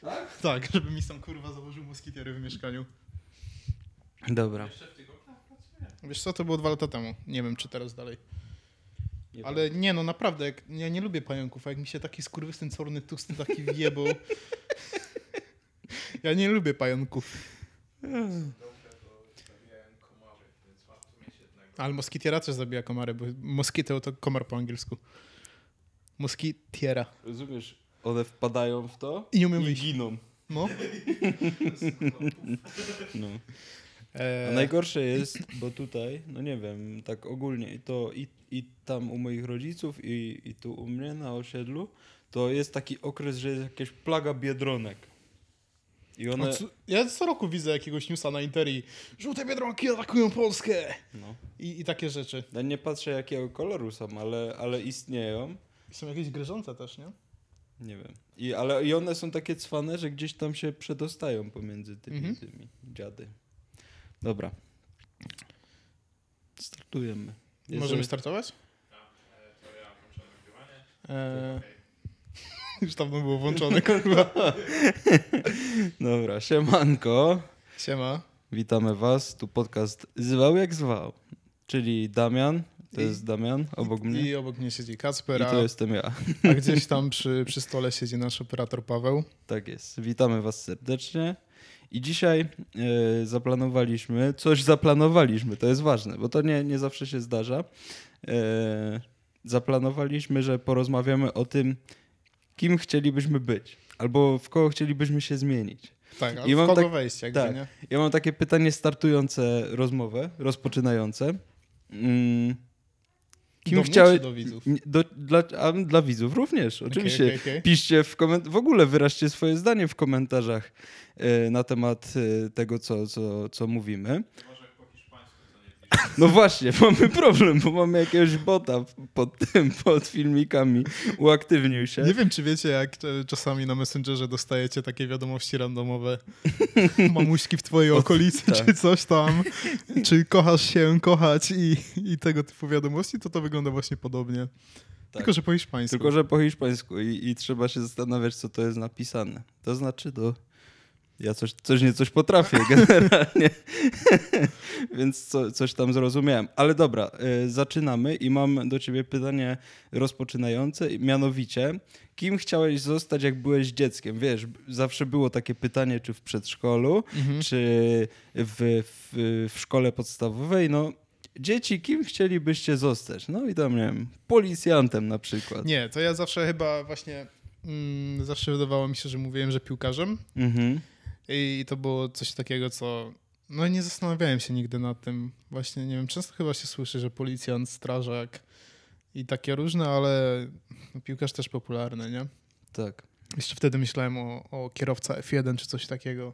Tak? Tak, żeby mi sam kurwa założył moskitiery w mieszkaniu. Dobra. Jeszcze w tych oknach pracuję. Wiesz co, to było 2 lata temu. Nie wiem, czy teraz dalej. Ale nie, no naprawdę, ja nie lubię pająków, a jak mi się taki skurwysyn corny tłusty taki wjebał. Ja nie lubię pająków. Ale moskitiera też zabija komary, bo moskito to komar po angielsku. Moskitiera. Rozumiesz, one wpadają w to i giną. No. No. A najgorsze jest, bo tutaj, no nie wiem, tak ogólnie to i tam u moich rodziców i tu u mnie na osiedlu, to jest taki okres, że jest jakaś plaga biedronek. I one... Ja co roku widzę jakiegoś newsa na Interii. Żółte biedronki atakują Polskę! No. I takie rzeczy. Ja nie patrzę jakiego koloru są, ale istnieją. Są jakieś gryzące też, nie? Nie wiem. Ale one są takie cwane, że gdzieś tam się przedostają pomiędzy tymi dziady. Dobra. Startujemy. Możemy startować? Tak. To ja włączone nagrywanie. Już tam było włączone, kurwa. Dobra, siemanko. Siema. Witamy was. Tu podcast Zwał jak Zwał. Czyli Damian. To jest Damian obok mnie. I obok mnie siedzi Kacper. I to jestem ja. A gdzieś tam przy stole siedzi nasz operator Paweł. Tak jest. Witamy was serdecznie. I dzisiaj zaplanowaliśmy, to jest ważne, bo to nie zawsze się zdarza. Zaplanowaliśmy, że porozmawiamy o tym, kim chcielibyśmy być, albo w kogo chcielibyśmy się zmienić. Tak, albo w kogo wejść, jakby, tak, nie? Ja mam takie pytanie startujące rozmowę, rozpoczynające. Kim chciałeś? Do widzów? Dla widzów również, oczywiście. Okay. Piszcie w ogóle wyraźcie swoje zdanie w komentarzach na temat tego, co mówimy. Może po hiszpańsku to nie. No właśnie, mamy problem, bo mamy jakiegoś bota pod filmikami. Uaktywnił się. Nie wiem, czy wiecie, jak czasami na Messengerze dostajecie takie wiadomości randomowe. Mamuśki w twojej okolicy, tak. Czy coś tam. Czy kochasz się, kochać i tego typu wiadomości, to wygląda właśnie podobnie. Tak. Tylko, że po hiszpańsku. I trzeba się zastanawiać, co to jest napisane. To znaczy, ja coś potrafię generalnie, więc coś tam zrozumiałem. Ale dobra, zaczynamy i mam do ciebie pytanie rozpoczynające, mianowicie, kim chciałeś zostać, jak byłeś dzieckiem? Wiesz, zawsze było takie pytanie, czy w przedszkolu, czy w szkole podstawowej, no... Dzieci, kim chcielibyście zostać? No i tam, nie wiem, policjantem na przykład. Nie, to ja zawsze chyba właśnie... zawsze wydawało mi się, że mówiłem, że piłkarzem. I to było coś takiego, co... No nie zastanawiałem się nigdy nad tym. Właśnie, nie wiem, często chyba się słyszy, że policjant, strażak i takie różne, ale piłkarz też popularny, nie? Tak. Jeszcze wtedy myślałem o kierowca F1 czy coś takiego.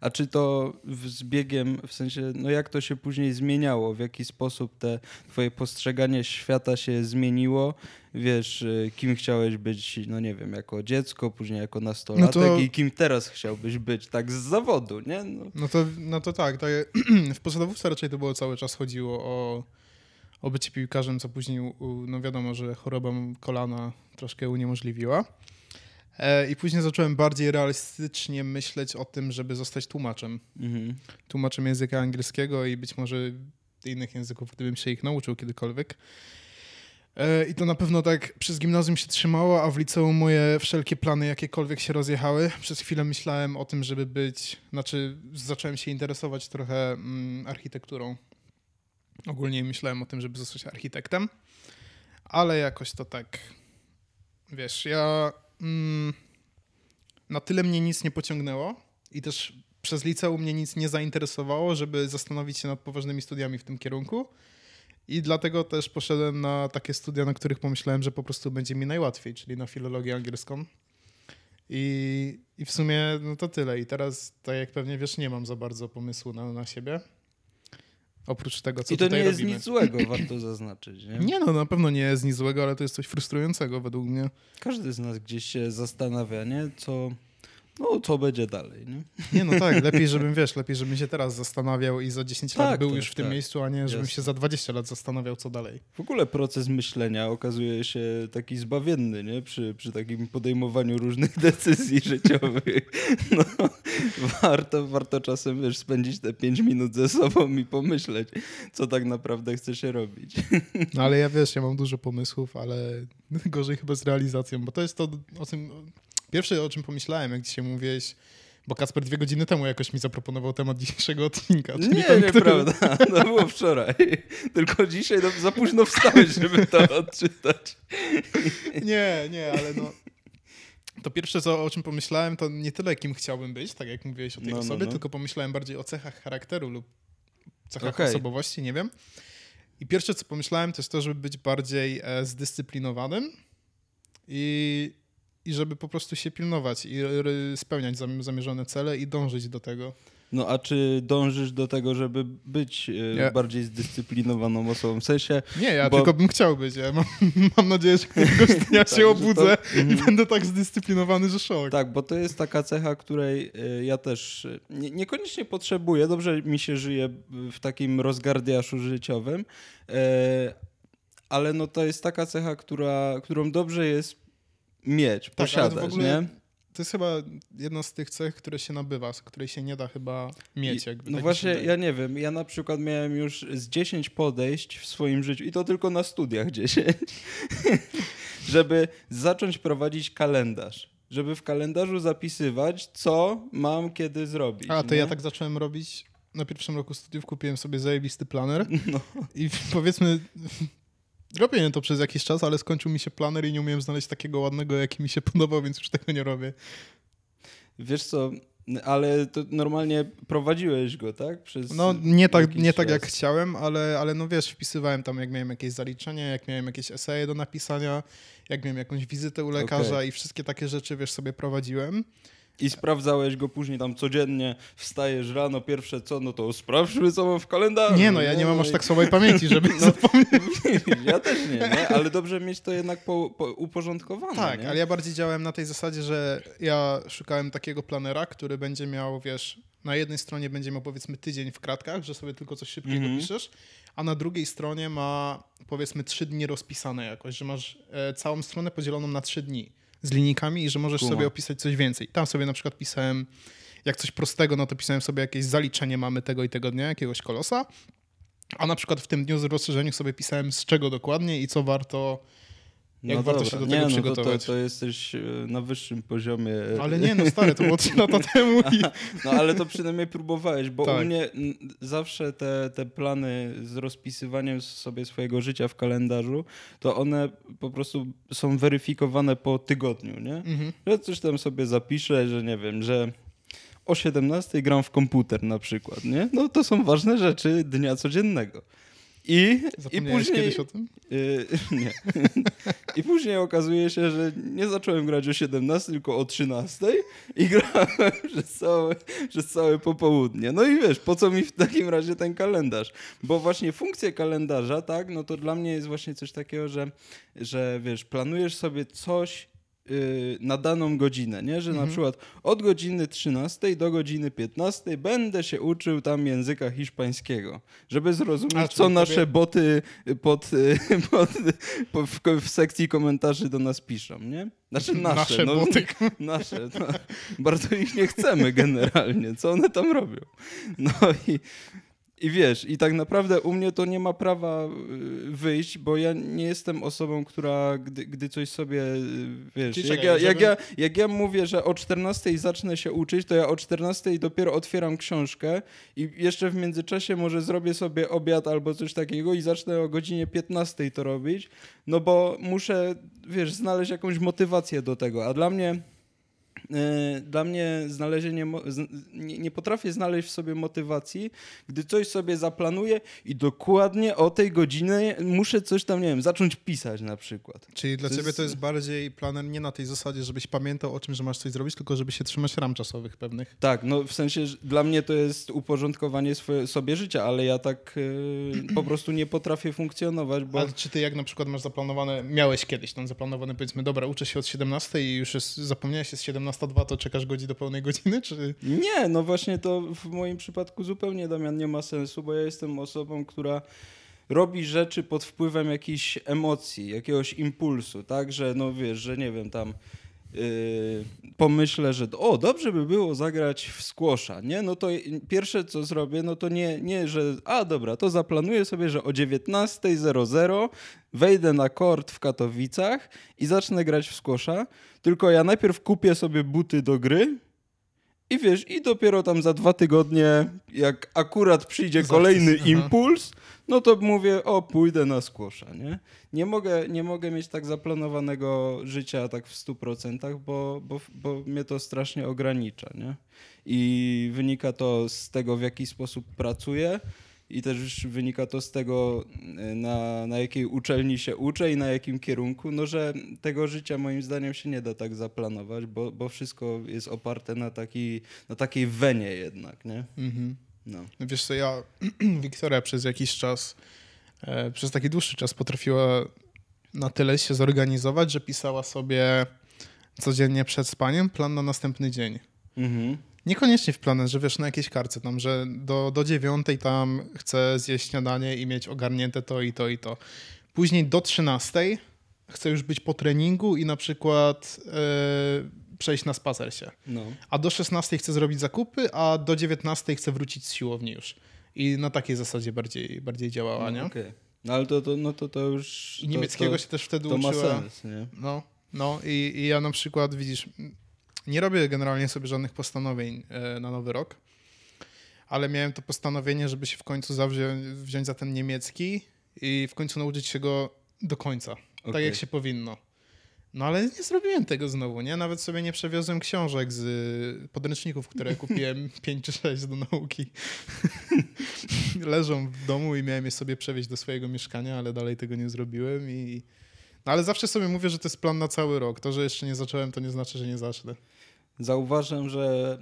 A czy to z biegiem, w sensie, no jak to się później zmieniało? W jaki sposób te twoje postrzeganie świata się zmieniło? Wiesz, kim chciałeś być, no nie wiem, jako dziecko, później jako nastolatek, no to... i kim teraz chciałbyś być, tak z zawodu, nie? No to tak, w podstawówce raczej to było cały czas chodziło o bycie piłkarzem, co później, no wiadomo, że choroba kolana troszkę uniemożliwiła. I później zacząłem bardziej realistycznie myśleć o tym, żeby zostać tłumaczem. Tłumaczem języka angielskiego i być może innych języków, gdybym się ich nauczył kiedykolwiek. I to na pewno tak przez gimnazjum się trzymało, a w liceum moje wszelkie plany jakiekolwiek się rozjechały. Przez chwilę myślałem o tym, żeby być... Znaczy zacząłem się interesować trochę architekturą. Ogólnie myślałem o tym, żeby zostać architektem. Ale jakoś to tak... Wiesz, ja... na tyle mnie nic nie pociągnęło i też przez liceum mnie nic nie zainteresowało, żeby zastanowić się nad poważnymi studiami w tym kierunku i dlatego też poszedłem na takie studia, na których pomyślałem, że po prostu będzie mi najłatwiej, czyli na filologię angielską i w sumie no to tyle i teraz, tak jak pewnie wiesz, nie mam za bardzo pomysłu na siebie. Oprócz tego, co tutaj robimy. I to nie jest nic złego, warto zaznaczyć, nie? Nie, no na pewno nie jest nic złego, ale to jest coś frustrującego według mnie. Każdy z nas gdzieś się zastanawia, nie? Co, no co będzie dalej, nie? Nie, no tak, lepiej żebym się teraz zastanawiał i za 10 tak, lat był już w tym miejscu, a nie żebym się za 20 lat zastanawiał, co dalej. W ogóle proces myślenia okazuje się taki zbawienny, nie? Przy takim podejmowaniu różnych decyzji życiowych. No, warto czasem, wiesz, spędzić te 5 minut ze sobą i pomyśleć, co tak naprawdę chce się robić. No ale ja mam dużo pomysłów, ale gorzej chyba z realizacją, bo to jest to, pierwsze, o czym pomyślałem, jak dzisiaj mówiłeś, bo Kacper 2 godziny temu jakoś mi zaproponował temat dzisiejszego odcinka. Nieprawda, to było wczoraj. Tylko dzisiaj za późno wstałeś, żeby to odczytać. Nie, ale no... To pierwsze, o czym pomyślałem, to nie tyle, kim chciałbym być, tak jak mówiłeś o tej osobie, tylko pomyślałem bardziej o cechach charakteru lub cechach osobowości, nie wiem. I pierwsze, co pomyślałem, to jest to, żeby być bardziej zdyscyplinowanym i żeby po prostu się pilnować i spełniać zamierzone cele i dążyć do tego. No a czy dążysz do tego, żeby być bardziej zdyscyplinowaną osobą? W sensie... Nie, tylko bym chciał być. Ja mam nadzieję, że któregoś dnia się obudzę i będę tak zdyscyplinowany, że szok. Tak, bo to jest taka cecha, której ja też niekoniecznie potrzebuję. Dobrze mi się żyje w takim rozgardiaszu życiowym, ale no to jest taka cecha, którą dobrze jest mieć, posiadać, tak, ale w ogóle nie? To jest chyba jedna z tych cech, które się nabywa, z której się nie da chyba mieć. Jakby, no tak właśnie, ja nie wiem. Ja na przykład miałem już z 10 podejść w swoim życiu i to tylko na studiach 10, żeby zacząć prowadzić kalendarz. Żeby w kalendarzu zapisywać, co mam kiedy zrobić. A, to nie? Ja tak zacząłem robić. Na pierwszym roku studiów kupiłem sobie zajebisty planer i powiedzmy... Robiłem to przez jakiś czas, ale skończył mi się planer i nie umiałem znaleźć takiego ładnego, jaki mi się podobał, więc już tego nie robię. Wiesz co, ale to normalnie prowadziłeś go, tak? Przez nie tak jak chciałem, ale no wiesz, wpisywałem tam, jak miałem jakieś zaliczenie, jak miałem jakieś eseje do napisania, jak miałem jakąś wizytę u lekarza i wszystkie takie rzeczy, wiesz, sobie prowadziłem. I sprawdzałeś go później tam codziennie, wstajesz rano, pierwsze co, no to sprawdźmy, co mam w kalendarzu. Nie, no ja nie mam aż tak słabej pamięci, żeby zapomnieć. Ja też nie, ale dobrze mieć to jednak uporządkowane. Tak, nie? Ale ja bardziej działałem na tej zasadzie, że ja szukałem takiego planera, który będzie miał, wiesz, na jednej stronie będzie miał powiedzmy tydzień w kratkach, że sobie tylko coś szybkiego piszesz, a na drugiej stronie ma powiedzmy 3 dni rozpisane jakoś, że masz całą stronę podzieloną na 3 dni. Z linijkami i że możesz sobie opisać coś więcej. Tam sobie na przykład pisałem, jak coś prostego, no to pisałem sobie jakieś zaliczenie mamy tego i tego dnia, jakiegoś kolosa, a na przykład w tym dniu z rozszerzeniu sobie pisałem z czego dokładnie i co warto, warto się do tego przygotować. To jesteś na wyższym poziomie. Ale nie, no stary, to było 3 lata temu. No ale to przynajmniej próbowałeś, bo u mnie zawsze te plany z rozpisywaniem sobie swojego życia w kalendarzu, to one po prostu są weryfikowane po tygodniu, nie? Że coś tam sobie zapiszę, że nie wiem, że o 17 gram w komputer na przykład, nie? No to są ważne rzeczy dnia codziennego. I później kiedyś o tym? Nie. I później okazuje się, że nie zacząłem grać o 17, tylko o 13 i grałem przez całe popołudnie. No i wiesz, po co mi w takim razie ten kalendarz? Bo właśnie funkcję kalendarza, tak, no to dla mnie jest właśnie coś takiego, że wiesz, planujesz sobie coś na daną godzinę, nie? Że na przykład od godziny 13 do godziny 15 będę się uczył tam języka hiszpańskiego, żeby zrozumieć, co nasze boty w sekcji komentarzy do nas piszą, nie? Znaczy nasze boty. Nasze. No, bardzo ich nie chcemy generalnie. Co one tam robią? No i wiesz, i tak naprawdę u mnie to nie ma prawa wyjść, bo ja nie jestem osobą, która gdy coś sobie, wiesz, jak ja mówię, że o 14 zacznę się uczyć, to ja o 14 dopiero otwieram książkę i jeszcze w międzyczasie może zrobię sobie obiad albo coś takiego i zacznę o godzinie 15 to robić, no bo muszę, wiesz, znaleźć jakąś motywację do tego, a dla mnie znalezienie, nie potrafię znaleźć w sobie motywacji, gdy coś sobie zaplanuję i dokładnie o tej godzinie muszę coś tam, nie wiem, zacząć pisać na przykład. Czyli dla ciebie to jest bardziej planer nie na tej zasadzie, żebyś pamiętał o tym, że masz coś zrobić, tylko żeby się trzymać ram czasowych pewnych. Tak, no w sensie dla mnie to jest uporządkowanie sobie życia, ale ja tak po prostu nie potrafię funkcjonować, bo... Ale czy ty jak na przykład miałeś kiedyś tam zaplanowane, powiedzmy, dobra, uczę się od 17 i już zapomniałeś się z 17 12:02 to czekasz godzin do pełnej godziny, czy? Nie, no właśnie to w moim przypadku zupełnie, Damian, nie ma sensu, bo ja jestem osobą, która robi rzeczy pod wpływem jakichś emocji, jakiegoś impulsu, tak, że no wiesz, że nie wiem, tam pomyślę, że o, dobrze by było zagrać w squasha, nie? No to pierwsze, co zrobię, no to nie, że a dobra, to zaplanuję sobie, że o 19:00 wejdę na kort w Katowicach i zacznę grać w squasha, tylko ja najpierw kupię sobie buty do gry i wiesz, i dopiero tam za 2 tygodnie, jak akurat przyjdzie kolejny impuls, no to mówię, o, pójdę na squasha, nie? Nie mogę mieć tak zaplanowanego życia tak w 100%, bo mnie to strasznie ogranicza, nie? I wynika to z tego, w jaki sposób pracuję i też wynika to z tego, na jakiej uczelni się uczę i na jakim kierunku, no że tego życia moim zdaniem się nie da tak zaplanować, bo wszystko jest oparte na takiej wenie jednak, nie? Mhm. No. Wiesz co, ja, Wiktoria przez jakiś czas, przez taki dłuższy czas potrafiła na tyle się zorganizować, że pisała sobie codziennie przed spaniem plan na następny dzień. Mhm. Niekoniecznie w planie, że wiesz, na jakiejś kartce tam, że do 9:00 tam chcę zjeść śniadanie i mieć ogarnięte to i to i to. Później do 13:00 chcę już być po treningu i na przykład przejść na spacer się. No. A do 16:00 chcę zrobić zakupy, a do 19:00 chcę wrócić z siłowni już. I na takiej zasadzie bardziej działała, no, nie? Okay. No ale to już... I niemieckiego to, się też wtedy uczyła. To ma sens, nie? No i ja na przykład, widzisz... Nie robię generalnie sobie żadnych postanowień na nowy rok, ale miałem to postanowienie, żeby się w końcu wziąć za ten niemiecki i w końcu nauczyć się go do końca, okay. Tak jak się powinno. No ale nie zrobiłem tego znowu, nie? Nawet sobie nie przewiozłem książek z podręczników, które kupiłem 5 czy 6 do nauki. Leżą w domu i miałem je sobie przewieźć do swojego mieszkania, ale dalej tego nie zrobiłem i... No ale zawsze sobie mówię, że to jest plan na cały rok. To, że jeszcze nie zacząłem, to nie znaczy, że nie zacznę. Zauważam, że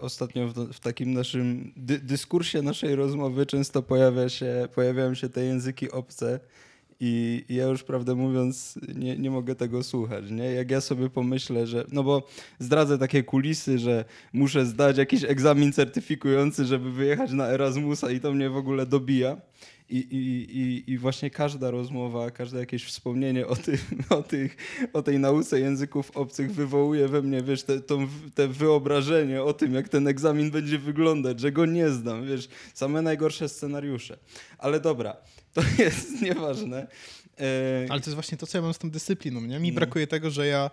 ostatnio w takim naszym dyskursie naszej rozmowy często pojawiają się te języki obce i ja już, prawdę mówiąc, nie mogę tego słuchać. Nie? Jak ja sobie pomyślę, że... No bo zdradzę takie kulisy, że muszę zdać jakiś egzamin certyfikujący, żeby wyjechać na Erasmusa i to mnie w ogóle dobija. I właśnie każda rozmowa, każde jakieś wspomnienie o tej nauce języków obcych wywołuje we mnie, wiesz, te wyobrażenie o tym, jak ten egzamin będzie wyglądać, że go nie znam, wiesz, same najgorsze scenariusze. Ale dobra, to jest nieważne. Ale to jest właśnie to, co ja mam z tą dyscypliną, nie? Mi brakuje tego, że ja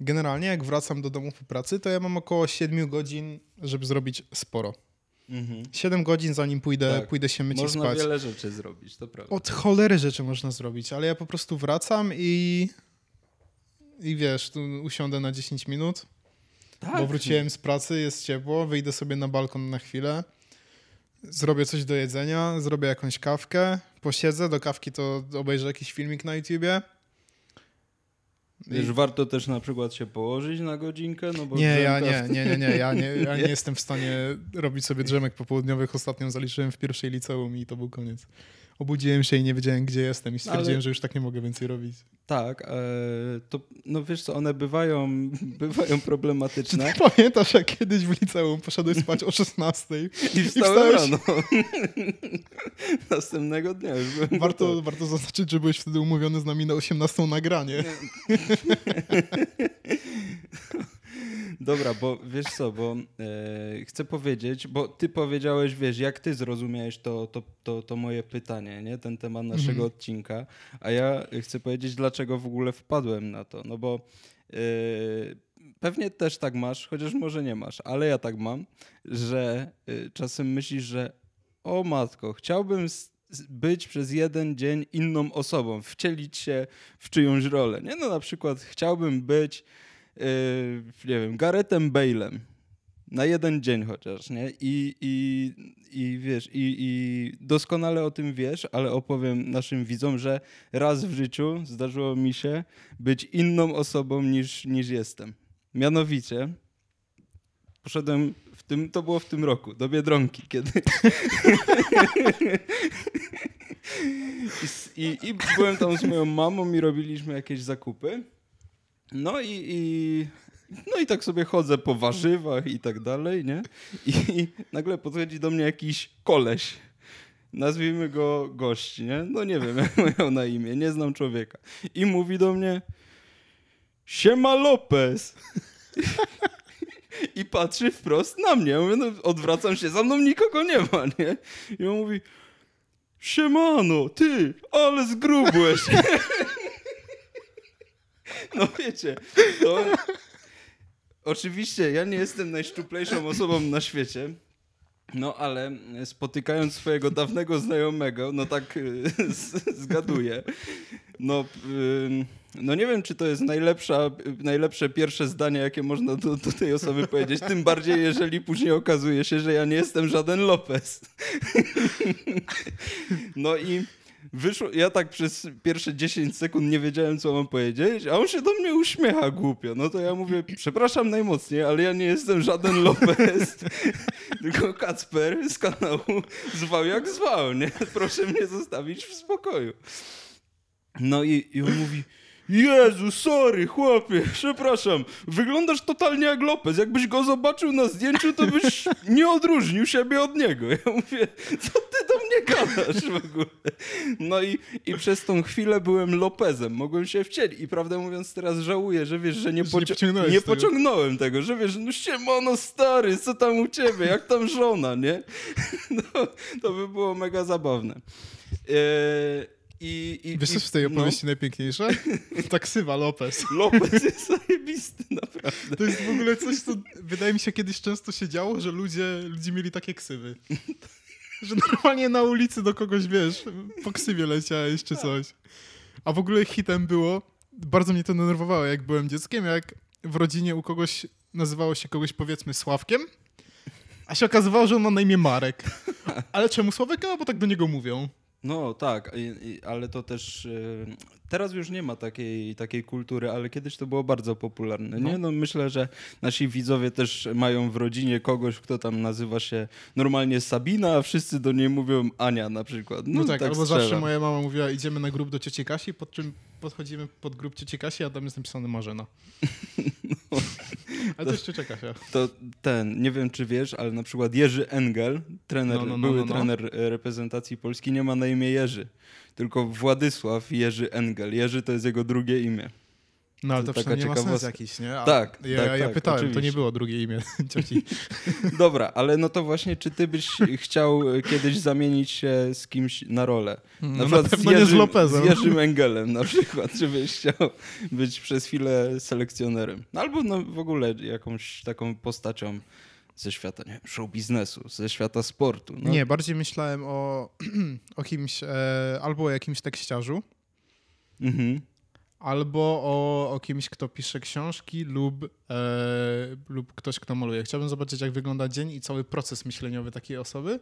generalnie jak wracam do domu po pracy, to ja mam około 7 godzin, żeby zrobić sporo. 7 godzin zanim pójdę się myć i spać. Można wiele rzeczy zrobić, to prawda. Od cholery rzeczy można zrobić, ale ja po prostu wracam i wiesz, tu usiądę na 10 minut, tak, bo wróciłem z pracy, jest ciepło, wyjdę sobie na balkon na chwilę, zrobię coś do jedzenia, zrobię jakąś kawkę, posiedzę, do kawki to obejrzę jakiś filmik na YouTubie. Wiesz, warto też na przykład się położyć na godzinkę? No bo ja nie jestem w stanie robić sobie drzemek popołudniowych. Ostatnio zaliczyłem w pierwszej liceum i to był koniec. Obudziłem się i nie wiedziałem, gdzie jestem i stwierdziłem, że już tak nie mogę więcej robić. Tak, to no wiesz co, one bywają problematyczne. Ty pamiętasz, jak kiedyś w liceum poszedłeś spać o 16:00 i wstałeś rano. Następnego dnia już byłem. Warto zaznaczyć, że byłeś wtedy umówiony z nami na 18:00 nagranie. Dobra, bo wiesz co, bo chcę powiedzieć, bo ty powiedziałeś, wiesz, jak ty zrozumiałeś to moje pytanie, nie? Ten temat naszego odcinka, a ja chcę powiedzieć, dlaczego w ogóle wpadłem na to, no bo pewnie też tak masz, chociaż może nie masz, ale ja tak mam, że czasem myślisz, że o matko, chciałbym być przez jeden dzień inną osobą, wcielić się w czyjąś rolę, nie? No na przykład chciałbym być nie wiem, Garethem Balem. Na jeden dzień chociaż, nie? I wiesz, i doskonale o tym wiesz, ale opowiem naszym widzom, że raz w życiu zdarzyło mi się być inną osobą niż jestem. Mianowicie poszedłem to było w tym roku, do Biedronki, kiedy... I byłem tam z moją mamą i robiliśmy jakieś zakupy. No i No i tak sobie chodzę po warzywach i tak dalej, nie? I nagle podchodzi do mnie jakiś koleś. Nazwijmy go gość, nie? No nie wiem, jak miał na imię, nie znam człowieka. I mówi do mnie: siema Lopez. I patrzy wprost na mnie. Ja mówię, no, odwracam się, za mną nikogo nie ma, nie? I on mówi: siemano, ty, ale zgrubłeś. No wiecie, to... Oczywiście ja nie jestem najszczuplejszą osobą na świecie, no ale spotykając swojego dawnego znajomego, no tak zgaduję, no nie wiem, czy to jest najlepsze pierwsze zdanie, jakie można do tej osoby powiedzieć, tym bardziej jeżeli później okazuje się, że ja nie jestem żaden Lopez. No i... Wyszło, ja tak przez pierwsze 10 sekund nie wiedziałem, co mam powiedzieć, a on się do mnie uśmiecha głupio. No to ja mówię: przepraszam najmocniej, ale ja nie jestem żaden Lopez, tylko Kacper z kanału Zwał jak Zwał, nie? Proszę mnie zostawić w spokoju. No i on mówi: Jezu, sorry chłopie, przepraszam, wyglądasz totalnie jak Lopez, jakbyś go zobaczył na zdjęciu, to byś nie odróżnił siebie od niego. Ja mówię: co ty do mnie gadasz w ogóle? No i przez tą chwilę byłem Lopezem, mogłem się wcielić i prawdę mówiąc teraz żałuję, że wiesz, że nie pociągnąłem tego, że wiesz, no siemano stary, co tam u ciebie, jak tam żona, nie? No, to by było mega zabawne. Wiesz co w tej opowieści najpiękniejsze? Taksywa Lopez. Lopez jest zajebisty, naprawdę. To jest w ogóle coś, co wydaje mi się kiedyś często się działo, że ludzie mieli takie ksywy. Że normalnie na ulicy do kogoś, wiesz, po ksywie leciałeś czy coś. A w ogóle hitem było, bardzo mnie to denerwowało, jak byłem dzieckiem, jak w rodzinie u kogoś nazywało się kogoś powiedzmy Sławkiem, a się okazywało, że on ma na imię Marek. Ale czemu Sławek? No bo tak do niego mówią. No tak, ale to też... Teraz już nie ma takiej kultury, ale kiedyś to było bardzo popularne. Nie? No myślę, że nasi widzowie też mają w rodzinie kogoś, kto tam nazywa się normalnie Sabina, a wszyscy do niej mówią Ania na przykład. No tak, albo strzelam. Zawsze moja mama mówiła: idziemy na grób do cioci Kasi, pod czym podchodzimy pod grób cioci Kasi, a tam jest napisane Marzena. No, ale to jeszcze czeka się. To ten, nie wiem czy wiesz, ale na przykład Jerzy Engel, trener reprezentacji Polski, nie ma na imię Jerzy. Tylko Władysław Jerzy Engel. Jerzy to jest jego drugie imię. No ale to przynajmniej nie ma sens jakiś, nie? Ja pytałem, oczywiście. To nie było drugie imię cioci. Dobra, ale no to właśnie, czy ty byś chciał kiedyś zamienić się z kimś na rolę? Na przykład pewno nie z Lopezem. Z Jerzym Engelem na przykład, czy byś chciał być przez chwilę selekcjonerem. Albo no w ogóle jakąś taką postacią ze świata, nie wiem, show biznesu, ze świata sportu. No. Nie, bardziej myślałem o kimś, albo o jakimś tekściarzu, albo o kimś, kto pisze książki lub ktoś, kto maluje. Chciałbym zobaczyć, jak wygląda dzień i cały proces myśleniowy takiej osoby,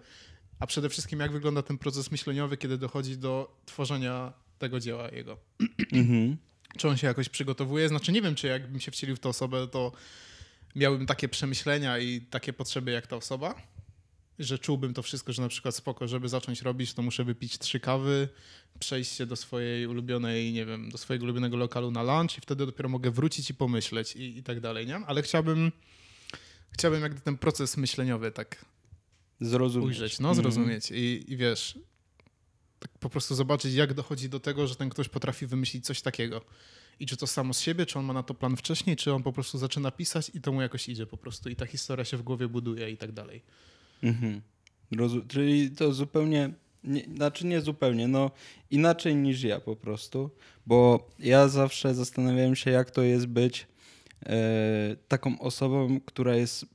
a przede wszystkim, jak wygląda ten proces myśleniowy, kiedy dochodzi do tworzenia tego dzieła jego. Czy on się jakoś przygotowuje? Znaczy nie wiem, czy jakbym się wcielił w tę osobę, to miałbym takie przemyślenia i takie potrzeby jak ta osoba, że czułbym to wszystko, że na przykład spoko, żeby zacząć robić, to muszę wypić 3 kawy, przejść się do swojej ulubionej, nie wiem, do swojego ulubionego lokalu na lunch i wtedy dopiero mogę wrócić i pomyśleć i tak dalej, nie? Ale chciałbym jakby ten proces myśleniowy tak zrozumieć. Ujrzeć, no zrozumieć i wiesz, tak po prostu zobaczyć, jak dochodzi do tego, że ten ktoś potrafi wymyślić coś takiego. I czy to samo z siebie, czy on ma na to plan wcześniej, czy on po prostu zaczyna pisać i to mu jakoś idzie po prostu. I ta historia się w głowie buduje i tak dalej. Czyli to zupełnie, nie zupełnie, no inaczej niż ja po prostu. Bo ja zawsze zastanawiałem się, jak to jest być taką osobą, która jest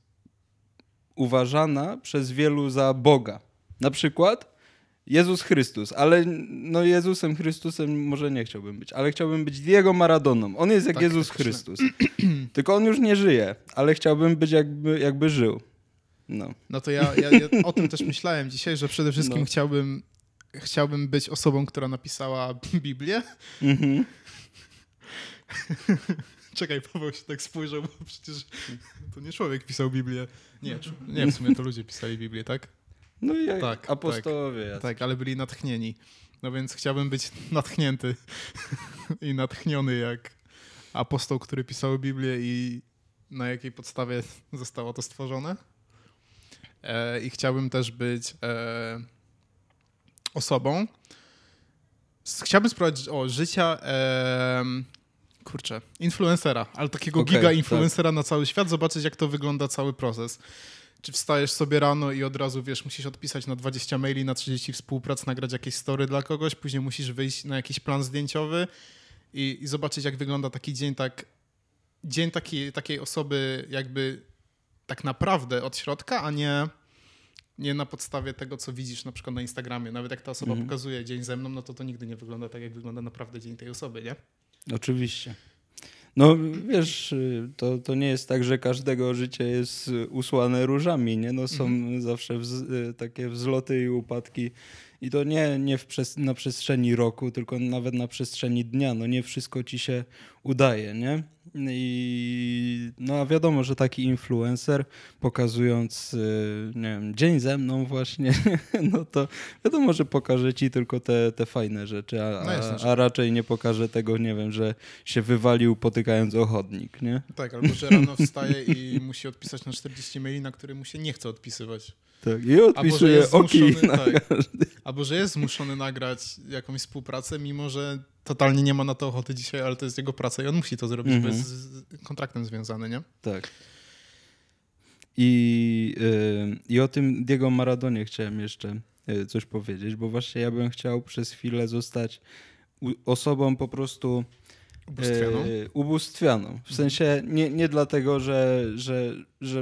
uważana przez wielu za Boga. Na przykład Jezus Chrystus, ale no Jezusem Chrystusem może nie chciałbym być, ale chciałbym być Diego Maradoną. On jest jak tak, Jezus Chrystus, tylko on już nie żyje, ale chciałbym być jakby żył. No to ja o tym też myślałem dzisiaj, że przede wszystkim chciałbym być osobą, która napisała Biblię. Czekaj, Paweł się tak spojrzał, bo przecież to nie człowiek pisał Biblię. Nie, w sumie to ludzie pisali Biblię, tak? No i tak, apostołowie. Tak, ale byli natchnieni. No więc chciałbym być natchnięty i natchniony jak apostoł, który pisał Biblię i na jakiej podstawie zostało to stworzone. I chciałbym też być osobą. Chciałbym spróbować życia influencera, ale takiego giga-influencera tak. Na cały świat, zobaczyć jak to wygląda cały proces. Czy wstajesz sobie rano i od razu, wiesz, musisz odpisać na 20 maili, na 30 współprac, nagrać jakieś story dla kogoś, później musisz wyjść na jakiś plan zdjęciowy i zobaczyć jak wygląda taki dzień, takiej osoby jakby tak naprawdę od środka, a nie na podstawie tego, co widzisz na przykład na Instagramie. Nawet jak ta osoba pokazuje dzień ze mną, no to nigdy nie wygląda tak, jak wygląda naprawdę dzień tej osoby, nie? Oczywiście. No wiesz, to nie jest tak, że każdego życie jest usłane różami, nie? No są zawsze takie wzloty i upadki i to nie na przestrzeni roku, tylko nawet na przestrzeni dnia. No nie wszystko ci się udaje, nie? No a wiadomo, że taki influencer pokazując nie wiem, dzień ze mną właśnie, no to wiadomo, że pokaże ci tylko te fajne rzeczy, a raczej nie pokaże tego, nie wiem, że się wywalił potykając o chodnik, nie? Tak, albo że rano wstaje i musi odpisać na 40 maili, na które mu się nie chce odpisywać. Tak, i odpisuje oki. Albo że jest zmuszony nagrać jakąś współpracę, mimo że totalnie nie ma na to ochoty dzisiaj, ale to jest jego praca i on musi to zrobić, bo jest z kontraktem związany, nie? Tak. I o tym Diego Maradonie chciałem jeszcze coś powiedzieć, bo właśnie ja bym chciał przez chwilę zostać osobą po prostu ubóstwianą. W sensie nie dlatego, że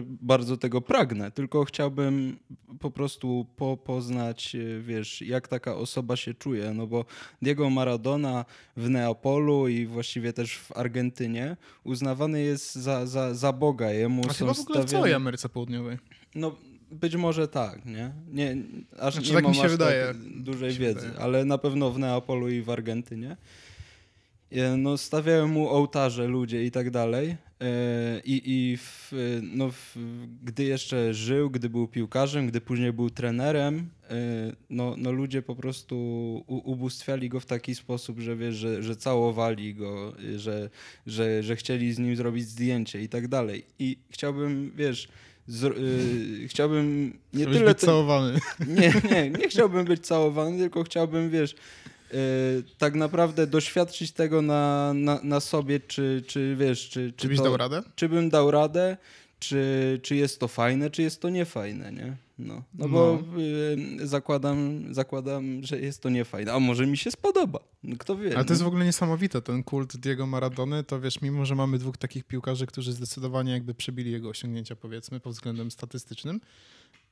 bardzo tego pragnę, tylko chciałbym po prostu poznać, wiesz, jak taka osoba się czuje, no bo Diego Maradona w Neapolu i właściwie też w Argentynie uznawany jest za Boga. Jemu a są chyba w ogóle w całej Ameryce Południowej. No być może tak, nie? Nie aż znaczy, nie tak mam mi się aż wydaje. Dużej wiedzy, wydaje. Ale na pewno w Neapolu i w Argentynie. No, stawiają mu ołtarze ludzie i tak dalej. Gdy jeszcze żył, gdy był piłkarzem, gdy później był trenerem, no ludzie po prostu ubóstwiali go w taki sposób, że wiesz, że całowali go, że chcieli z nim zrobić zdjęcie i tak dalej. I chciałbym, wiesz... chciałbym... Nie tyle być całowany. Nie chciałbym być całowany, tylko chciałbym, wiesz... tak naprawdę doświadczyć tego na sobie, czy wiesz, czy byś dał radę? Czy bym dał radę, czy jest to fajne, czy jest to niefajne, nie? No bo zakładam, że jest to niefajne, a może mi się spodoba, kto wie. Ale to jest w ogóle niesamowite, ten kult Diego Maradony, to wiesz, mimo że mamy dwóch takich piłkarzy, którzy zdecydowanie jakby przebili jego osiągnięcia, powiedzmy, pod względem statystycznym,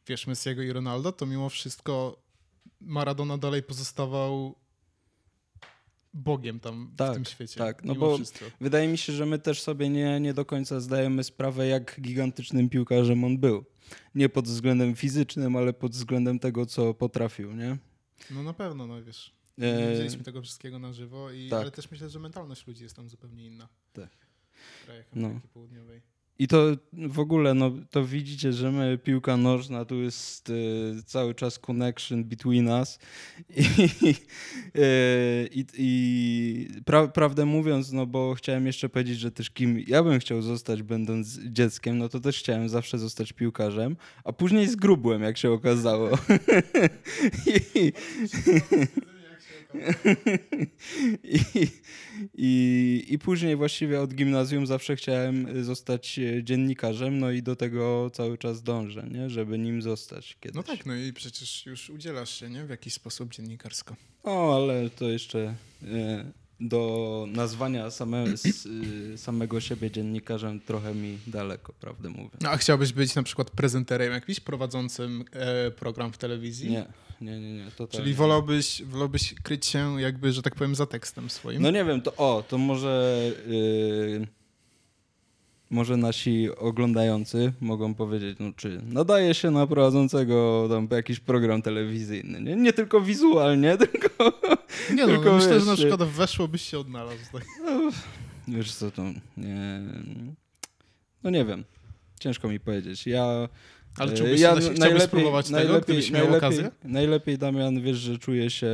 wiesz, Messiego i Ronaldo, to mimo wszystko Maradona dalej pozostawał Bogiem tam tak, w tym świecie. Tak, no bo wszystko. Wydaje mi się, że my też sobie nie do końca zdajemy sprawę, jak gigantycznym piłkarzem on był. Nie pod względem fizycznym, ale pod względem tego, co potrafił, nie? No na pewno, no wiesz. Nie widzieliśmy tego wszystkiego na żywo, tak. Ale też myślę, że mentalność ludzi jest tam zupełnie inna. Tak. W krajach Ameryki Południowej. I to w ogóle, no to widzicie, że my, piłka nożna, tu jest cały czas connection between us prawdę mówiąc, no bo chciałem jeszcze powiedzieć, że też kim ja bym chciał zostać będąc dzieckiem, no to też chciałem zawsze zostać piłkarzem, a później zgrubłem, jak się okazało. I później właściwie od gimnazjum zawsze chciałem zostać dziennikarzem, no i do tego cały czas dążę, nie? Żeby nim zostać kiedyś. No tak, no i przecież już udzielasz się, nie? W jakiś sposób dziennikarsko. O, ale to jeszcze do nazwania samego siebie dziennikarzem trochę mi daleko, prawdę mówiąc. A chciałbyś być na przykład prezenterem jakimś, prowadzącym program w telewizji? Nie. Czyli wolałbyś kryć się jakby, że tak powiem, za tekstem swoim? No nie wiem, to może... Może nasi oglądający mogą powiedzieć, no czy nadaje się na prowadzącego tam jakiś program telewizyjny. Nie tylko wizualnie, tylko... Nie no, tylko myślę, że na przykład weszło byś się odnalazł. Tak? No, wiesz co, to... No nie wiem. Ciężko mi powiedzieć. Ale czy byś chciałbyś spróbować tego, gdybyś miał okazję? Najlepiej, Damian, wiesz, że czuję się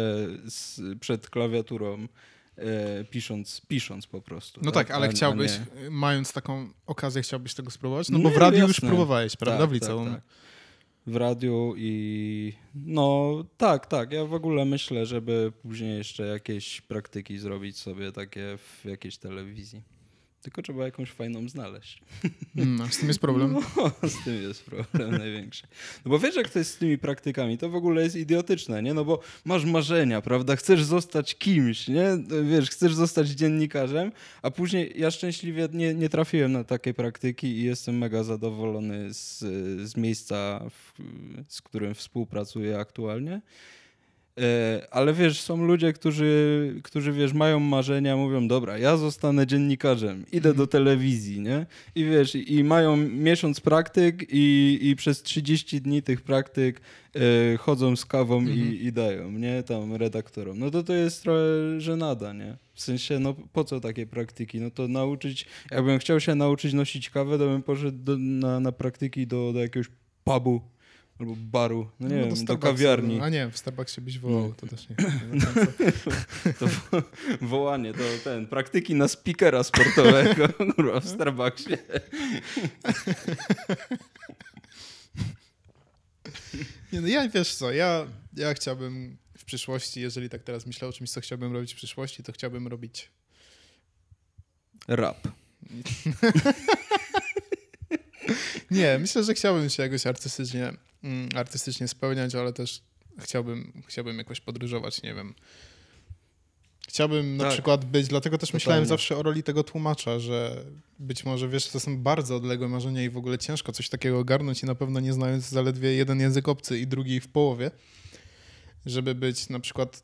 przed klawiaturą pisząc po prostu. No tak, ale chciałbyś, mając taką okazję, chciałbyś tego spróbować? No bo w radiu już próbowałeś, prawda? Tak, w liceum. Tak. W radiu i no tak. Ja w ogóle myślę, żeby później jeszcze jakieś praktyki zrobić sobie takie w jakiejś telewizji. Tylko trzeba jakąś fajną znaleźć. A z tym jest problem? No, z tym jest problem największy. No bo wiesz, jak to jest z tymi praktykami, to w ogóle jest idiotyczne, nie? No bo masz marzenia, prawda? Chcesz zostać kimś, nie? Wiesz, chcesz zostać dziennikarzem, a później ja szczęśliwie nie trafiłem na takie praktyki i jestem mega zadowolony z miejsca, z którym współpracuję aktualnie. Ale wiesz, są ludzie, którzy wiesz, mają marzenia, mówią, dobra, ja zostanę dziennikarzem, idę do telewizji, nie? I wiesz, i mają miesiąc praktyk i przez 30 dni tych praktyk chodzą z kawą i dają, nie? Tam redaktorom. No to jest trochę żenada, nie? W sensie, no po co takie praktyki? No to nauczyć, jakbym chciał się nauczyć nosić kawę, to bym poszedł na praktyki do jakiegoś pubu. Albo baru, no nie wiem, do kawiarni. A nie, w Starbucksie byś wołał, to też nie. To wołanie, to praktyki na speakera sportowego, kurwa, w Starbucksie. Nie, no ja wiesz co, ja chciałbym w przyszłości, jeżeli tak teraz myślę o czymś, co chciałbym robić w przyszłości, to chciałbym robić... Rap. Nie, myślę, że chciałbym się jakoś artystycznie spełniać, ale też chciałbym jakoś podróżować, nie wiem. Chciałbym na przykład być, dlatego też myślałem zawsze o roli tego tłumacza, że być może, wiesz, to są bardzo odległe marzenia i w ogóle ciężko coś takiego ogarnąć i na pewno nie znając zaledwie jeden język obcy i drugi w połowie, żeby być na przykład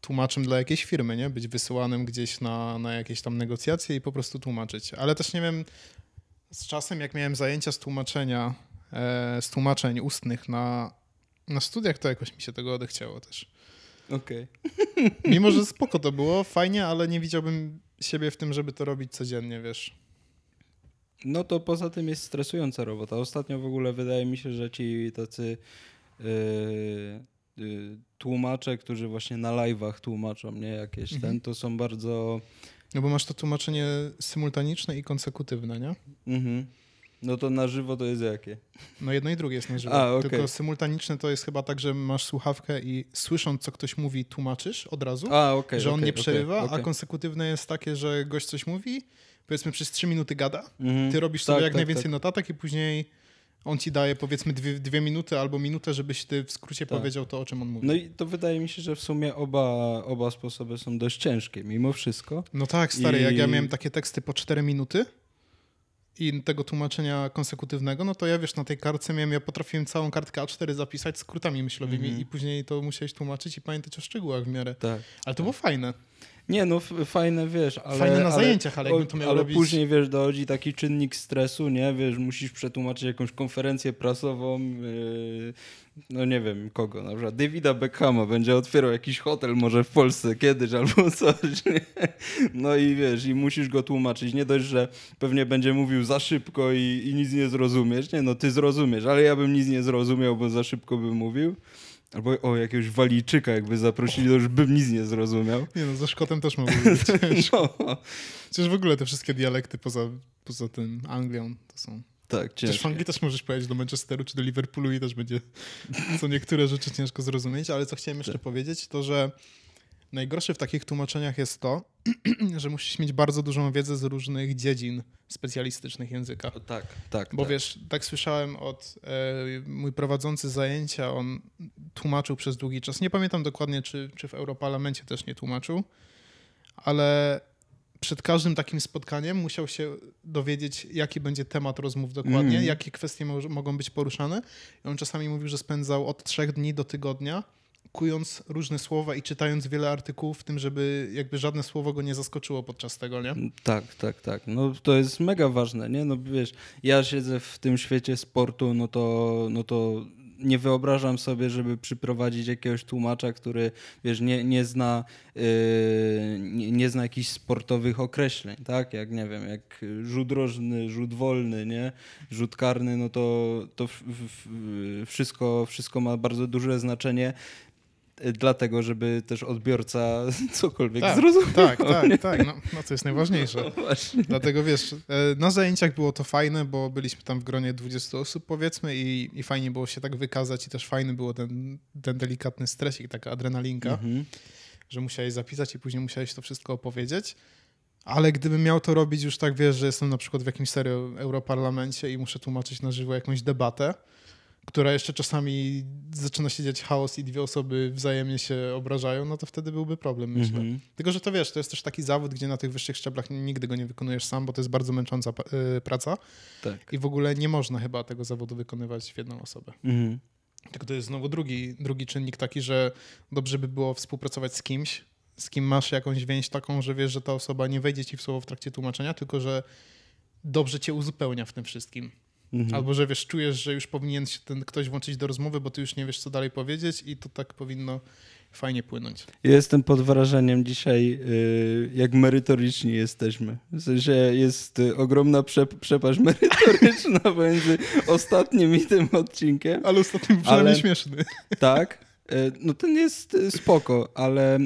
tłumaczem dla jakiejś firmy, nie? Być wysyłanym gdzieś na jakieś tam negocjacje i po prostu tłumaczyć. Ale też nie wiem, z czasem, jak miałem zajęcia z tłumaczeń ustnych na studiach, to jakoś mi się tego odechciało też. Okej. Okay. Mimo, że spoko to było, fajnie, ale nie widziałbym siebie w tym, żeby to robić codziennie, wiesz. No to poza tym jest stresująca robota. Ostatnio w ogóle wydaje mi się, że ci tacy tłumacze, którzy właśnie na live'ach tłumaczą, nie, jakieś to są bardzo... No bo masz to tłumaczenie symultaniczne i konsekutywne, nie? Mhm. No to na żywo to jest jakie? No jedno i drugie jest na żywo. Okay. Tylko symultaniczne to jest chyba tak, że masz słuchawkę i słysząc, co ktoś mówi, tłumaczysz od razu, że on nie przerywa, a konsekutywne jest takie, że gość coś mówi, powiedzmy przez 3 minuty gada, ty robisz sobie najwięcej notatek i później... On ci daje powiedzmy 2 minuty albo minutę, żebyś ty w skrócie powiedział to, o czym on mówi. No i to wydaje mi się, że w sumie oba sposoby są dość ciężkie mimo wszystko. No tak, stary, jak ja miałem takie teksty po 4 minuty i tego tłumaczenia konsekutywnego, no to ja wiesz, na tej kartce ja potrafiłem całą kartkę A4 zapisać skrótami myślowymi i później to musiałeś tłumaczyć i pamiętać o szczegółach w miarę. Tak, ale to było fajne. Nie, no fajne, wiesz, ale... Fajne na zajęciach, ale jakby to miał robić... Ale później, wiesz, dochodzi taki czynnik stresu, nie? Wiesz, musisz przetłumaczyć jakąś konferencję prasową, no nie wiem kogo, na przykład Davida Beckhama będzie otwierał jakiś hotel może w Polsce kiedyś albo coś, nie? No i wiesz, i musisz go tłumaczyć. Nie dość, że pewnie będzie mówił za szybko i nic nie zrozumiesz, nie? No ty zrozumiesz, ale ja bym nic nie zrozumiał, bo za szybko bym mówił. Albo jakiegoś Walijczyka jakby zaprosili, to już bym nic nie zrozumiał. Nie no, ze Szkotem też mogło być. Przecież w ogóle te wszystkie dialekty poza tym Anglią to są... Tak, ciężkie. Przecież w Anglii też możesz pojechać do Manchesteru czy do Liverpoolu i też będzie co niektóre rzeczy ciężko zrozumieć, ale co chciałem jeszcze powiedzieć, to że najgorsze w takich tłumaczeniach jest to, że musisz mieć bardzo dużą wiedzę z różnych dziedzin specjalistycznych języka. Tak. Bo wiesz, tak słyszałem mój prowadzący zajęcia, on tłumaczył przez długi czas. Nie pamiętam dokładnie, czy w Europarlamencie też nie tłumaczył, ale przed każdym takim spotkaniem musiał się dowiedzieć, jaki będzie temat rozmów dokładnie, jakie kwestie mogą być poruszane. I on czasami mówił, że spędzał od 3 dni do tygodnia kując różne słowa i czytając wiele artykułów w tym, żeby jakby żadne słowo go nie zaskoczyło podczas tego, nie? Tak. No to jest mega ważne, nie? No wiesz, ja siedzę w tym świecie sportu, no to nie wyobrażam sobie, żeby przyprowadzić jakiegoś tłumacza, który wiesz, nie zna jakichś sportowych określeń, tak? Jak nie wiem, jak rzut rożny, rzut wolny, nie? Rzut karny, no to wszystko ma bardzo duże znaczenie. dlatego, żeby też odbiorca cokolwiek zrozumiał. Tak. No to jest najważniejsze. No właśnie. Dlatego wiesz, na zajęciach było to fajne, bo byliśmy tam w gronie 20 osób powiedzmy i fajnie było się tak wykazać i też fajny było ten delikatny stresik, taka adrenalinka, że musiałeś zapisać i później musiałeś to wszystko opowiedzieć. Ale gdybym miał to robić już tak, wiesz, że jestem na przykład w jakimś serio Europarlamencie i muszę tłumaczyć na żywo jakąś debatę, która jeszcze czasami zaczyna się dziać chaos i dwie osoby wzajemnie się obrażają, no to wtedy byłby problem, myślę. Tylko, że to wiesz, to jest też taki zawód, gdzie na tych wyższych szczeblach nigdy go nie wykonujesz sam, bo to jest bardzo męcząca praca. Tak. I w ogóle nie można chyba tego zawodu wykonywać w jedną osobę. Tylko to jest znowu drugi czynnik taki, że dobrze by było współpracować z kimś, z kim masz jakąś więź taką, że wiesz, że ta osoba nie wejdzie ci w słowo w trakcie tłumaczenia, tylko że dobrze cię uzupełnia w tym wszystkim. Albo że wiesz, czujesz, że już powinien się ten ktoś włączyć do rozmowy, bo ty już nie wiesz, co dalej powiedzieć i to tak powinno fajnie płynąć. Ja jestem pod wrażeniem dzisiaj, jak merytoryczni jesteśmy. W sensie jest ogromna przepaść merytoryczna między ostatnim i tym odcinkiem. Ale ostatni był przynajmniej śmieszny. Tak. No ten jest spoko, ale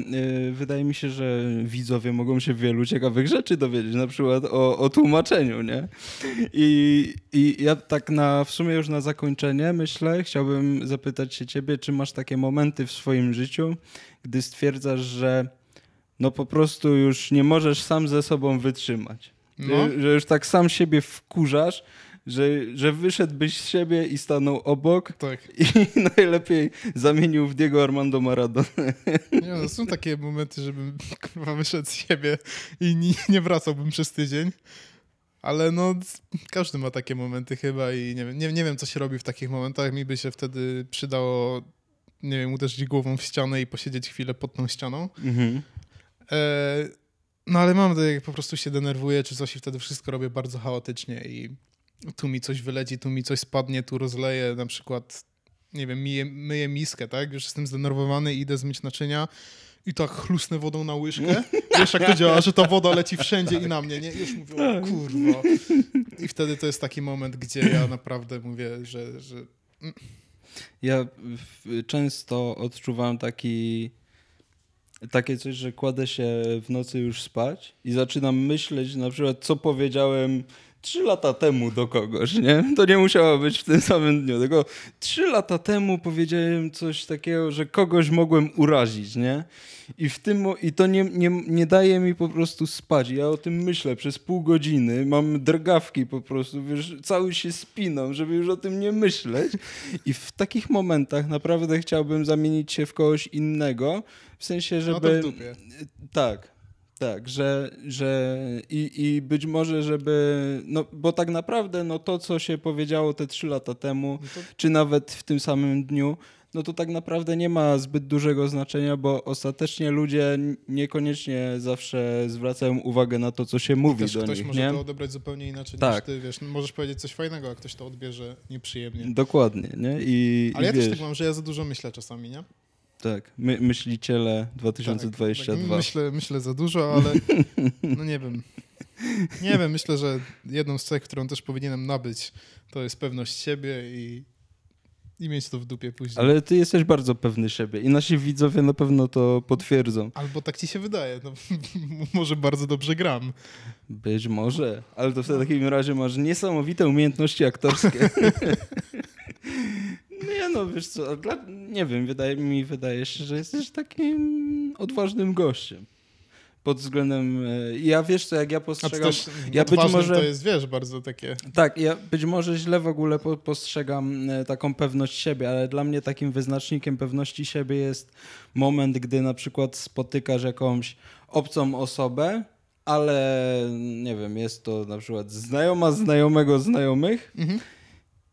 wydaje mi się, że widzowie mogą się wielu ciekawych rzeczy dowiedzieć, na przykład o tłumaczeniu, nie? I ja tak w sumie już na zakończenie myślę, chciałbym zapytać się ciebie, czy masz takie momenty w swoim życiu, gdy stwierdzasz, że no po prostu już nie możesz sam ze sobą wytrzymać, że już tak sam siebie wkurzasz, że wyszedłbyś z siebie i stanął obok i najlepiej zamienił w Diego Armando Maradona. No, są takie momenty, żebym wyszedł z siebie i nie wracałbym przez tydzień, ale no każdy ma takie momenty chyba i nie wiem co się robi w takich momentach. Mi by się wtedy przydało, nie wiem, uderzyć głową w ścianę i posiedzieć chwilę pod tą ścianą. No ale mam, jak po prostu się denerwuję czy coś i wtedy wszystko robię bardzo chaotycznie i tu mi coś wyleci, tu mi coś spadnie, tu rozleję na przykład, nie wiem, myję miskę, tak? Już jestem zdenerwowany i idę zmyć naczynia i tak chlusnę wodą na łyżkę. Wiesz, jak to działa, że ta woda leci wszędzie i na mnie, nie? Już mówię, o kurwa. I wtedy to jest taki moment, gdzie ja naprawdę mówię, że... Ja często odczuwam takie coś, że kładę się w nocy już spać i zaczynam myśleć na przykład, co powiedziałem 3 lata temu do kogoś, nie? To nie musiało być w tym samym dniu, tylko 3 lata temu powiedziałem coś takiego, że kogoś mogłem urazić, nie? I to nie daje mi po prostu spać. Ja o tym myślę przez pół godziny, mam drgawki po prostu, wiesz, cały się spinam, żeby już o tym nie myśleć. I w takich momentach naprawdę chciałbym zamienić się w kogoś innego, w sensie, żeby... No to w dupie. Tak, że i być może, żeby, no bo tak naprawdę no to, co się powiedziało te 3 lata temu, no to... czy nawet w tym samym dniu, no to tak naprawdę nie ma zbyt dużego znaczenia, bo ostatecznie ludzie niekoniecznie zawsze zwracają uwagę na to, co się mówi do nich. Ktoś może to odebrać zupełnie inaczej niż ty, wiesz, możesz powiedzieć coś fajnego, a ktoś to odbierze nieprzyjemnie. Dokładnie, nie? Ale ja też tak mam, że ja za dużo myślę czasami, nie? Tak, myśliciele 2022. Tak, myślę za dużo, ale no nie wiem. Nie wiem, myślę, że jedną z cech, którą też powinienem nabyć, to jest pewność siebie i mieć to w dupie później. Ale ty jesteś bardzo pewny siebie i nasi widzowie na pewno to potwierdzą. Albo tak ci się wydaje. No, może bardzo dobrze gram. Być może, ale to w takim razie masz niesamowite umiejętności aktorskie. No wiesz co, nie wiem, wydaje się, że jesteś takim odważnym gościem. Pod względem, ja wiesz co, jak ja postrzegam... Ja być może to jest, wiesz, bardzo takie... Tak, ja być może źle w ogóle postrzegam taką pewność siebie, ale dla mnie takim wyznacznikiem pewności siebie jest moment, gdy na przykład spotykasz jakąś obcą osobę, ale nie wiem, jest to na przykład znajoma znajomego znajomych,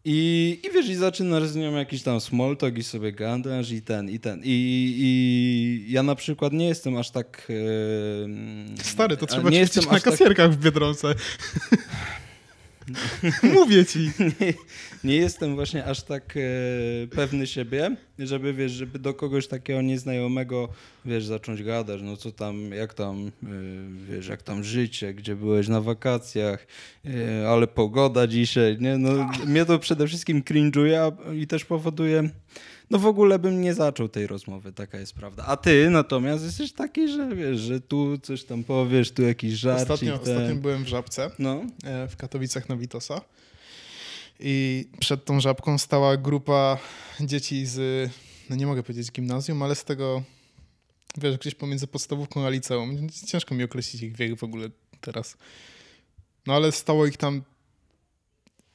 I wiesz, i zaczynasz z nią jakiś tam small talk i sobie gadasz i ten. I ja na przykład nie jestem aż tak... Stary, to trzeba ćwiczyć na kasjerkach w Biedronce. Mówię ci. Nie jestem właśnie aż tak pewny siebie, żeby do kogoś takiego nieznajomego wiesz, zacząć gadać, no co tam, jak tam, wiesz, jak tam życie, gdzie byłeś na wakacjach, ale pogoda dzisiaj, nie? No, mnie to przede wszystkim cringe'uje i też powoduje, no w ogóle bym nie zaczął tej rozmowy, taka jest prawda. A ty natomiast jesteś taki, że wiesz, że tu coś tam powiesz, tu jakiś żarcik. Ostatnio byłem w Żabce, no, w Katowicach na Witosa i przed tą Żabką stała grupa dzieci z, no nie mogę powiedzieć gimnazjum, ale z tego, wiesz, gdzieś pomiędzy podstawówką a liceum. Ciężko mi określić ich wiek w ogóle teraz. No ale stało ich tam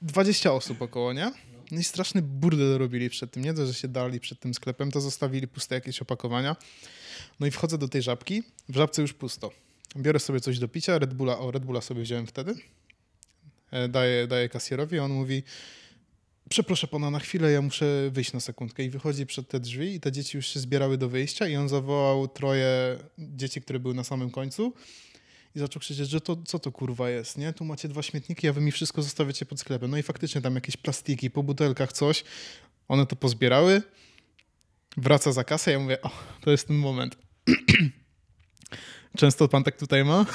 20 osób około, nie? No i straszny burdel robili przed tym. Nie to, że się dali przed tym sklepem, to zostawili puste jakieś opakowania. No i wchodzę do tej Żabki. W Żabce już pusto. Biorę sobie coś do picia, Red Bulla sobie wziąłem wtedy. Daję kasjerowi, on mówi: przeproszę pana na chwilę, ja muszę wyjść na sekundkę. I wychodzi przed te drzwi i te dzieci już się zbierały do wyjścia i on zawołał troje dzieci, które były na samym końcu i zaczął krzyczeć, że to co to kurwa jest, nie? Tu macie dwa śmietniki, a wy mi wszystko zostawiacie pod sklepem. No i faktycznie tam jakieś plastiki, po butelkach coś, one to pozbierały, wraca za kasę, ja mówię: o, to jest ten moment. Często pan tak tutaj ma?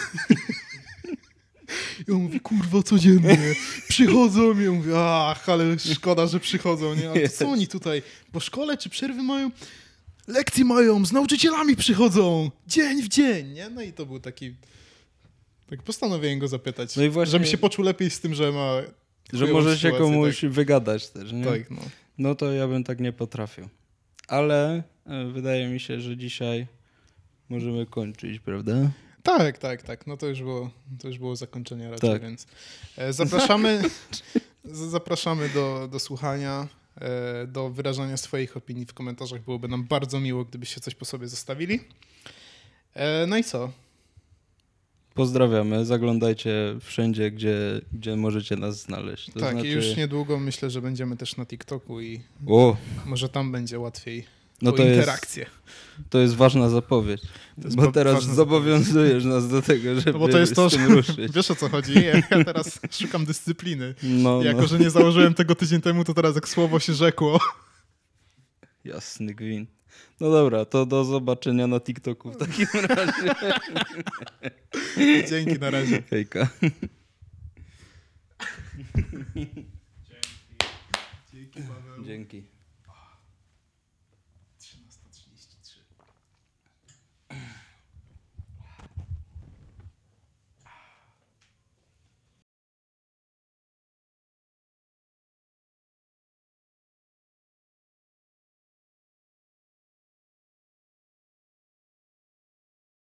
I on mówi: kurwa, codziennie przychodzą. I on mówi: ach, ale szkoda, że przychodzą, nie? Ale co oni tutaj? Po szkole czy przerwy mają? Lekcje mają, z nauczycielami przychodzą. Dzień w dzień, nie? No i to był taki... Tak postanowiłem go zapytać, no i właśnie, żeby się poczuł lepiej z tym, że ma... Że może się komuś tak wygadać też, nie? Tak, no. No to ja bym tak nie potrafił. Ale wydaje mi się, że dzisiaj możemy kończyć, prawda? Tak. No to już było zakończenie raczej, tak. Więc zapraszamy do słuchania, do wyrażania swoich opinii w komentarzach. Byłoby nam bardzo miło, gdybyście coś po sobie zostawili. No i co? Pozdrawiamy. Zaglądajcie wszędzie, gdzie możecie nas znaleźć. To tak, znaczy... i już niedługo myślę, że będziemy też na TikToku i może tam będzie łatwiej. No to interakcję. To jest ważna zapowiedź, bo teraz zobowiązujesz nas do tego, żeby ruszyć. Wiesz, o co chodzi? Ja teraz szukam dyscypliny. No, jako, że nie założyłem tego tydzień temu, to teraz jak słowo się rzekło. Jasny gwint. No dobra, to do zobaczenia na TikToku w takim razie. Dzięki, na razie. Hejka. Dzięki. Dzięki, Paweł. Dzięki.